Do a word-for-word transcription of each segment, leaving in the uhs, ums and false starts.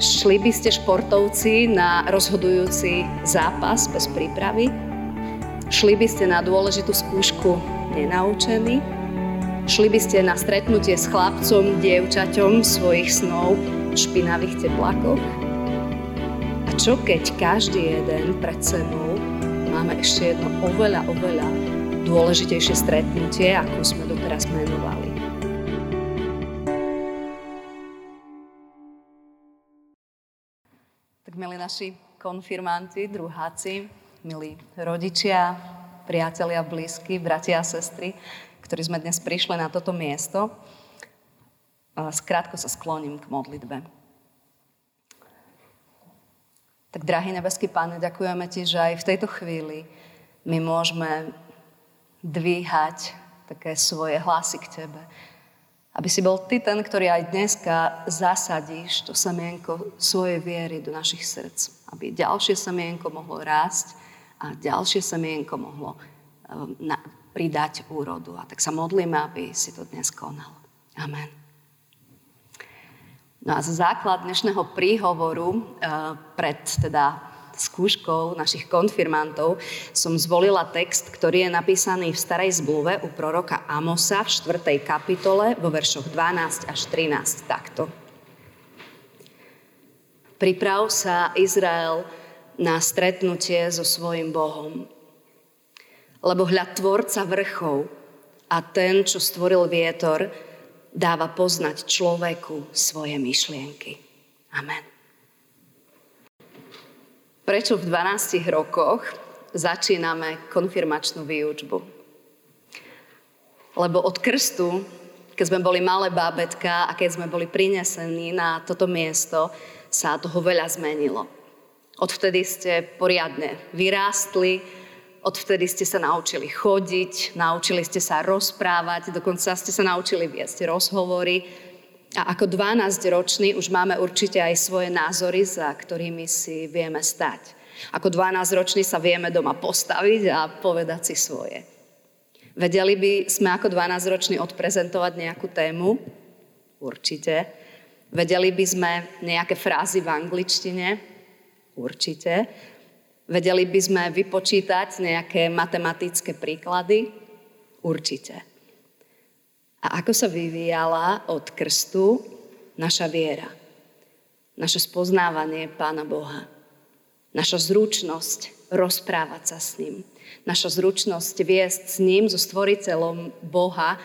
Šli by ste športovci na rozhodujúci zápas bez prípravy? Šli by ste na dôležitú skúšku nenaučení? Šli by ste na stretnutie s chlapcom, dievčaťom svojich snov v špinavých teplákoch? A čo keď každý jeden pred sebou máme ešte jedno oveľa, oveľa dôležitejšie stretnutie, ako sme doteraz menovali? Milí naši konfirmanti, druháci, milí rodičia, priatelia, blízky, bratia a sestry, ktorí sme dnes prišli na toto miesto, skrátko sa skloním k modlitbe. Tak, drahý nebeský Pane, ďakujeme Ti, že aj v tejto chvíli my môžeme dvíhať také svoje hlasy k Tebe. Aby si bol Ty ten, ktorý aj dneska zasadíš to semienko svojej viery do našich srdc. Aby ďalšie semienko mohlo rásť a ďalšie semienko mohlo na, pridať úrodu. A tak sa modlíme, aby si to dnes konal. Amen. No a základ dnešného príhovoru e, pred teda skúškou našich konfirmantov som zvolila text, ktorý je napísaný v Starej zmluve u proroka Amosa v štvrtej kapitole vo veršoch dvanásť až trinásť takto. Priprav sa, Izrael, na stretnutie so svojim Bohom. Lebo hľa, tvorca vrchov a ten, čo stvoril vietor, dáva poznať človeku svoje myšlienky. Amen. Prečo v dvanástich rokoch začíname konfirmačnú výučbu? Lebo od krstu, keď sme boli malé bábätká a keď sme boli prinesení na toto miesto, sa toho veľa zmenilo. Odvtedy ste poriadne vyrástli, odvtedy ste sa naučili chodiť, naučili ste sa rozprávať, dokonca ste sa naučili viesť rozhovory. A ako dvanásťroční už máme určite aj svoje názory, za ktorými si vieme stať. Ako dvanásťroční sa vieme doma postaviť a povedať si svoje. Vedeli by sme ako dvanásťroční odprezentovať nejakú tému? Určite. Vedeli by sme nejaké frázy v angličtine? Určite. Vedeli by sme vypočítať nejaké matematické príklady? Určite. A ako sa vyvíjala od krstu naša viera, naše spoznávanie Pána Boha, naša zručnosť rozprávať sa s ním, naša zručnosť viesť s ním, so stvoriteľom Boha,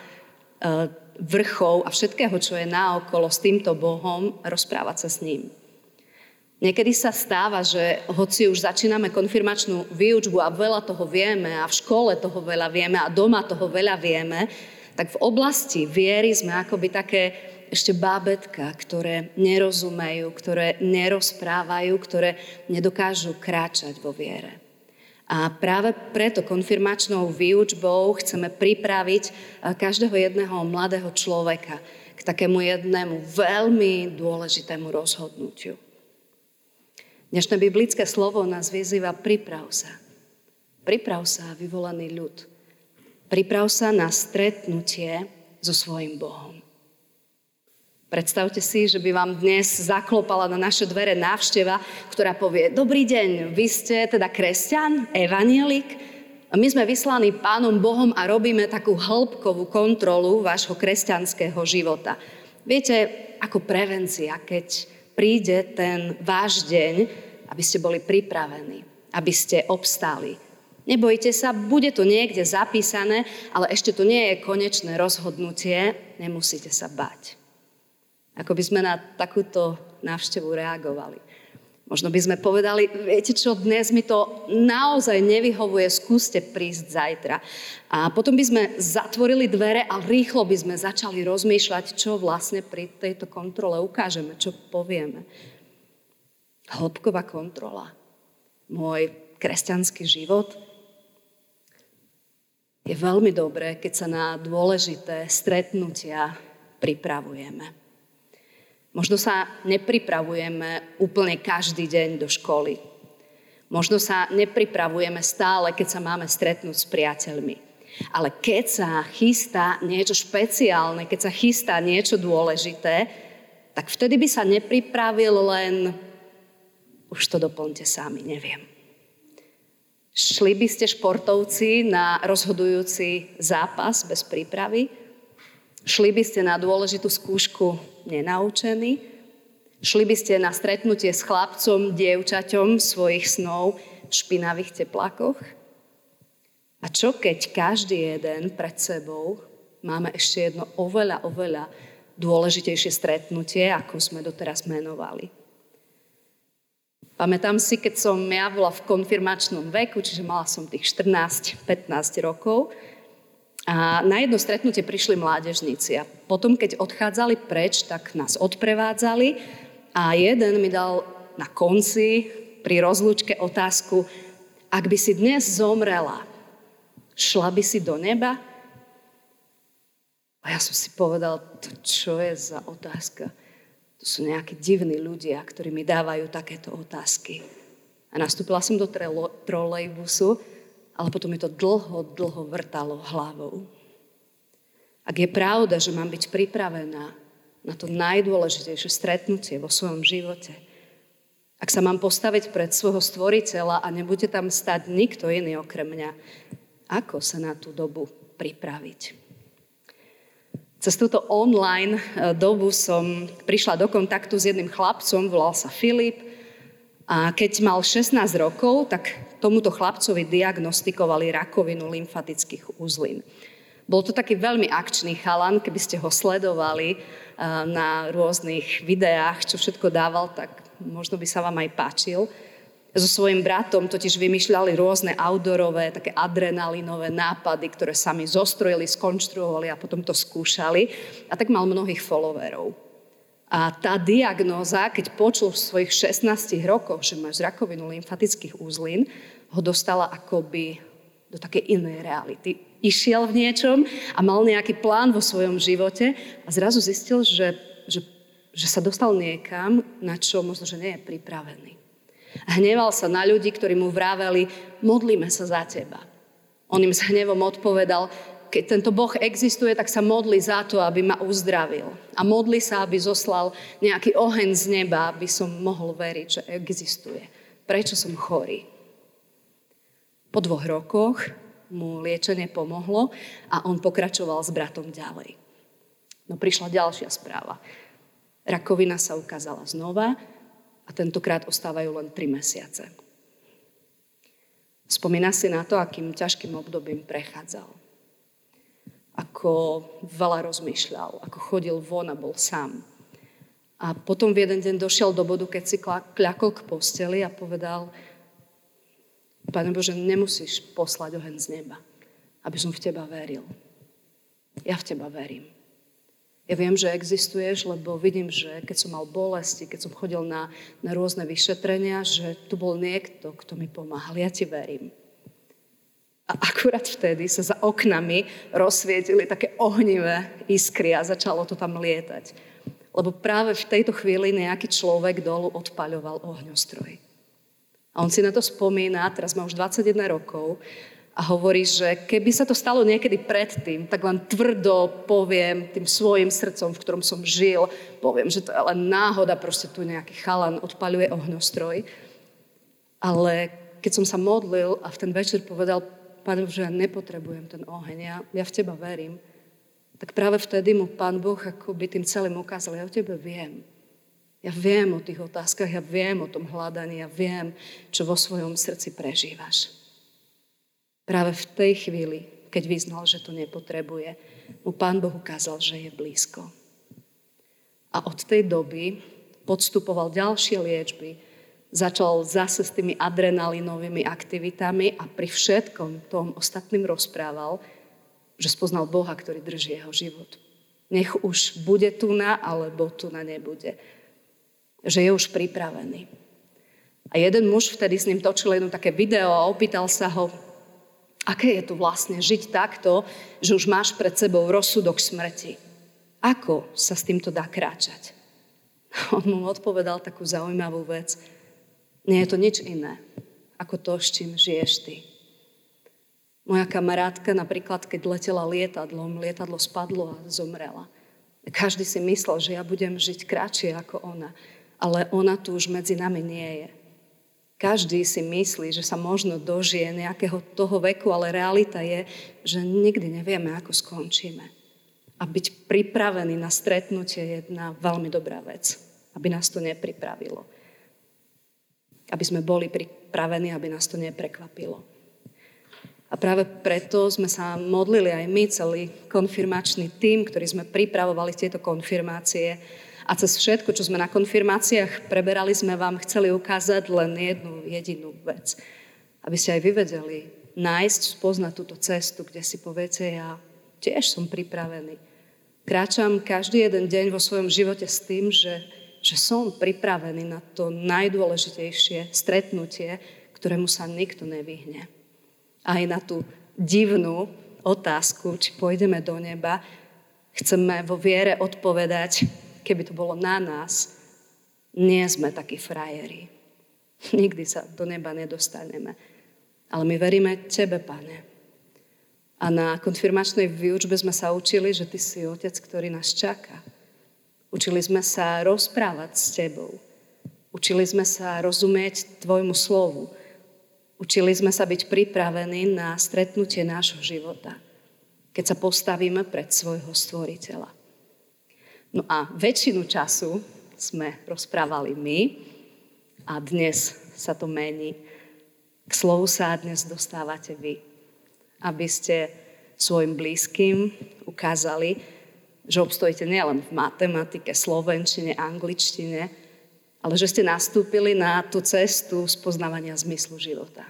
vrchov a všetkého, čo je naokolo s týmto Bohom, rozprávať sa s ním. Niekedy sa stáva, že hoci už začíname konfirmačnú výučbu a veľa toho vieme a v škole toho veľa vieme a doma toho veľa vieme, tak v oblasti viery sme akoby také ešte bábätká, ktoré nerozumejú, ktoré nerozprávajú, ktoré nedokážu kráčať vo viere. A práve preto konfirmačnou výučbou chceme pripraviť každého jedného mladého človeka k takému jednému veľmi dôležitému rozhodnutiu. Dnešné biblické slovo nás vyzýva: priprav sa. Priprav sa, vyvolený ľud. Priprav sa na stretnutie so svojím Bohom. Predstavte si, že by vám dnes zaklopala na naše dvere návšteva, ktorá povie: dobrý deň, vy ste teda kresťan, evanjelik? My sme vyslaní Pánom Bohom a robíme takú hĺbkovú kontrolu vášho kresťanského života. Viete, ako prevencia, keď príde ten váš deň, aby ste boli pripravení, aby ste obstáli. Nebojte sa, bude to niekde zapísané, ale ešte to nie je konečné rozhodnutie, nemusíte sa bať. Ako by sme na takúto návštevu reagovali? Možno by sme povedali: viete čo, dnes mi to naozaj nevyhovuje, skúste prísť zajtra. A potom by sme zatvorili dvere a rýchlo by sme začali rozmýšľať, čo vlastne pri tejto kontrole ukážeme, čo povieme. Hĺbková kontrola. Môj kresťanský život. Je veľmi dobré, keď sa na dôležité stretnutia pripravujeme. Možno sa nepripravujeme úplne každý deň do školy. Možno sa nepripravujeme stále, keď sa máme stretnúť s priateľmi. Ale keď sa chystá niečo špeciálne, keď sa chystá niečo dôležité, tak vtedy by sa nepripravil len už to doplňte sami, neviem. Šli by ste športovci na rozhodujúci zápas bez prípravy? Šli by ste na dôležitú skúšku nenaučení? Šli by ste na stretnutie s chlapcom, dievčaťom svojich snov v špinavých teplákoch? A čo keď každý jeden pred sebou máme ešte jedno oveľa, oveľa dôležitejšie stretnutie, ako sme doteraz menovali? Pamätám si, keď som ja bola v konfirmačnom veku, čiže mala som tých štrnásť pätnásť rokov, a na jedno stretnutie prišli mládežníci a potom, keď odchádzali preč, tak nás odprevádzali a jeden mi dal na konci pri rozlúčke otázku: ak by si dnes zomrela, šla by si do neba? A ja som si povedala, to čo je za otázka? To sú nejakí divní ľudia, ktorí mi dávajú takéto otázky. A nastúpila som do trelo- trolejbusu, ale potom mi to dlho, dlho vrtalo hlavou. Ak je pravda, že mám byť pripravená na to najdôležitejšie stretnutie vo svojom živote, ak sa mám postaviť pred svojho stvoriteľa a nebude tam stať nikto iný okrem mňa, ako sa na tú dobu pripraviť? Cez túto online dobu som prišla do kontaktu s jedným chlapcom, volal sa Filip, a keď mal šestnásť rokov, tak tomuto chlapcovi diagnostikovali rakovinu lymfatických uzlín. Bol to taký veľmi akčný chalan, keby ste ho sledovali na rôznych videách, čo všetko dával, tak možno by sa vám aj páčil. So svojím bratom totiž vymýšľali rôzne outdoorové, také adrenalinové nápady, ktoré sami zostrojili, skonštruovali a potom to skúšali. A tak mal mnohých followerov. A tá diagnóza, keď počul v svojich šestnástich rokoch, že máš rakovinu lymfatických uzlín, ho dostala akoby do takej inej reality. Išiel v niečom a mal nejaký plán vo svojom živote a zrazu zistil, že, že, že sa dostal niekam, na čo možno, že nie je pripravený. A hneval sa na ľudí, ktorí mu vraveli: modlíme sa za teba. On im s hnevom odpovedal: keď tento Boh existuje, tak sa modli za to, aby ma uzdravil. A modli sa, aby zoslal nejaký oheň z neba, aby som mohol veriť, že existuje. Prečo som chorý? Po dvoch rokoch mu liečenie pomohlo a on pokračoval s bratom ďalej. No prišla ďalšia správa. Rakovina sa ukázala znova a tentokrát ostávajú len tri mesiace. Spomína si na to, akým ťažkým obdobím prechádzal. Ako veľa rozmýšľal, ako chodil von a bol sám. A potom v jeden deň došiel do bodu, keď si kľakol k posteli a povedal: Pane Bože, nemusíš poslať oheň z neba, aby som v Teba veril. Ja v Teba verím. Ja viem, že existuješ, lebo vidím, že keď som mal bolesti, keď som chodil na, na rôzne vyšetrenia, že tu bol niekto, kto mi pomáhal. Ja Ti verím. A akurát vtedy sa za oknami rozsvietili také ohnivé iskry a začalo to tam lietať. Lebo práve v tejto chvíli nejaký človek dolu odpaľoval ohňostroj. A on si na to spomína, teraz má už dvadsaťjeden rokov, a hovorí, že keby sa to stalo niekedy predtým, tak len tvrdo poviem tým svojim srdcom, v ktorom som žil, poviem, že to je len náhoda, proste tu nejaký chalan odpaľuje ohňostroj. Ale keď som sa modlil a v ten večer povedal: Pane Bože, ja nepotrebujem ten oheň, ja, ja v Teba verím, tak práve vtedy mu Pán Boh akoby tým celým ukázal: ja o Tebe viem. Ja viem o tých otázkach, ja viem o tom hľadaní, ja viem, čo vo svojom srdci prežívaš. Práve v tej chvíli, keď vyznal, že to nepotrebuje, mu Pán Boh ukázal, že je blízko. A od tej doby podstupoval ďalšie liečby, začal zase s tými adrenalinovými aktivitami a pri všetkom tom ostatným rozprával, že spoznal Boha, ktorý drží jeho život. Nech už bude tu na, alebo tu na nebude. Že je už pripravený. A jeden muž vtedy s ním točil jedno také video a opýtal sa ho: aké je to vlastne žiť takto, že už máš pred sebou rozsudok smrti? Ako sa s týmto dá kráčať? On mu odpovedal takú zaujímavú vec: nie je to nič iné, ako to, s čím žiješ ty. Moja kamarátka napríklad, keď letela lietadlom, lietadlo spadlo a zomrela. Každý si myslel, že ja budem žiť kratšie ako ona, ale ona tu už medzi nami nie je. Každý si myslí, že sa možno dožije nejakého toho veku, ale realita je, že nikdy nevieme, ako skončíme. A byť pripravený na stretnutie je jedna veľmi dobrá vec, aby nás to nepripravilo. Aby sme boli pripravení, aby nás to neprekvapilo. A práve preto sme sa modlili aj my, celý konfirmačný tím, ktorý sme pripravovali tieto konfirmácie. A cez všetko, čo sme na konfirmáciách preberali, sme vám chceli ukázať len jednu jedinú vec. Aby ste aj vy vedeli nájsť, spoznať túto cestu, kde si poviete, ja tiež som pripravený. Kráčam každý jeden deň vo svojom živote s tým, že, že som pripravený na to najdôležitejšie stretnutie, ktorému sa nikto nevyhne. Aj na tú divnú otázku, či pôjdeme do neba, chceme vo viere odpovedať, keby to bolo na nás, nie sme takí frajeri. Nikdy sa do neba nedostaneme. Ale my veríme Tebe, Pane. A na konfirmačnej výučbe sme sa učili, že Ty si Otec, ktorý nás čaká. Učili sme sa rozprávať s Tebou. Učili sme sa rozumieť Tvojmu slovu. Učili sme sa byť pripravení na stretnutie nášho života, keď sa postavíme pred svojho stvoriteľa. No a väčšinu času sme rozprávali my a dnes sa to mení. K slovu sa dnes dostávate vy, aby ste svojim blízkym ukázali, že obstojíte nielen v matematike, slovenčine, angličtine, ale že ste nastúpili na tú cestu spoznávania zmyslu života.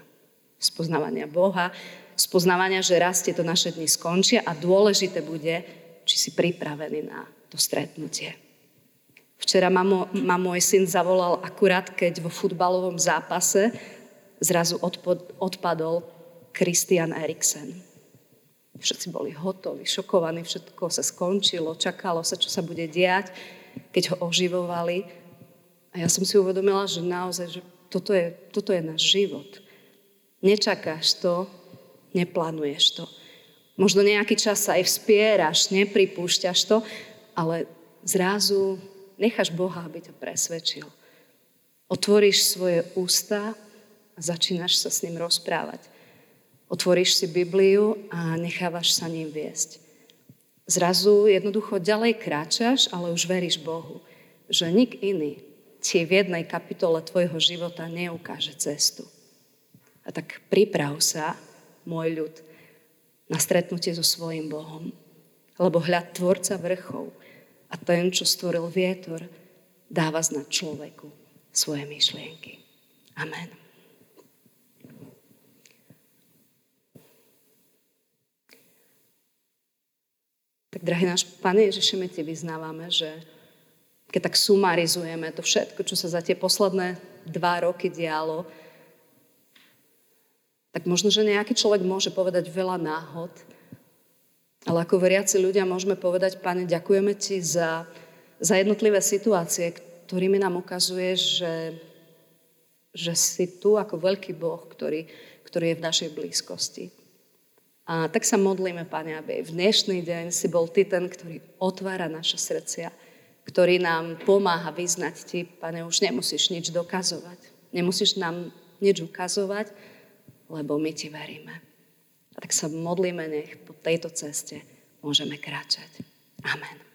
Spoznávania Boha, spoznávania, že raz tieto naše dni skončia a dôležité bude, či si pripravený na to stretnutie. Včera ma, mo, ma môj syn zavolal akurát, keď vo futbalovom zápase zrazu odpod, odpadol Christian Eriksen. Všetci boli hotoví, šokovaní, všetko sa skončilo, čakalo sa, čo sa bude diať, keď ho oživovali. A ja som si uvedomila, že naozaj, že toto je, toto je náš život. Nečakáš to, neplánuješ to. Možno nejaký čas sa aj vspieraš, nepripúšťaš to, ale zrazu necháš Boha, aby ťa presvedčil. Otvoríš svoje ústa a začínaš sa s ním rozprávať. Otvoríš si Bibliu a nechávaš sa ním viesť. Zrazu jednoducho ďalej kráčaš, ale už veríš Bohu, že nik iný ti v jednej kapitole tvojho života neukáže cestu. A tak priprav sa, môj ľud, na stretnutie so svojím Bohom. Lebo hľad tvorca vrchov a ten, čo stvoril vietor, dáva znať človeku svoje myšlienky. Amen. Tak, drahý náš Pane Ježiši, my ti vyznávame, že keď tak sumarizujeme to všetko, čo sa za tie posledné dva roky dialo, tak možno, že nejaký človek môže povedať veľa náhod, ale ako veriaci ľudia môžeme povedať, Pane, ďakujeme Ti za, za jednotlivé situácie, ktorými nám ukazuje, že, že si tu ako veľký Boh, ktorý, ktorý je v našej blízkosti. A tak sa modlíme, Pane, aby v dnešný deň si bol Ty ten, ktorý otvára naše srdcia, ktorý nám pomáha vyznať Ti, Pane, už nemusíš nič dokazovať. Nemusíš nám nič ukazovať, lebo my Ti veríme. A tak sa modlíme, nech po tejto ceste môžeme kráčať. Amen.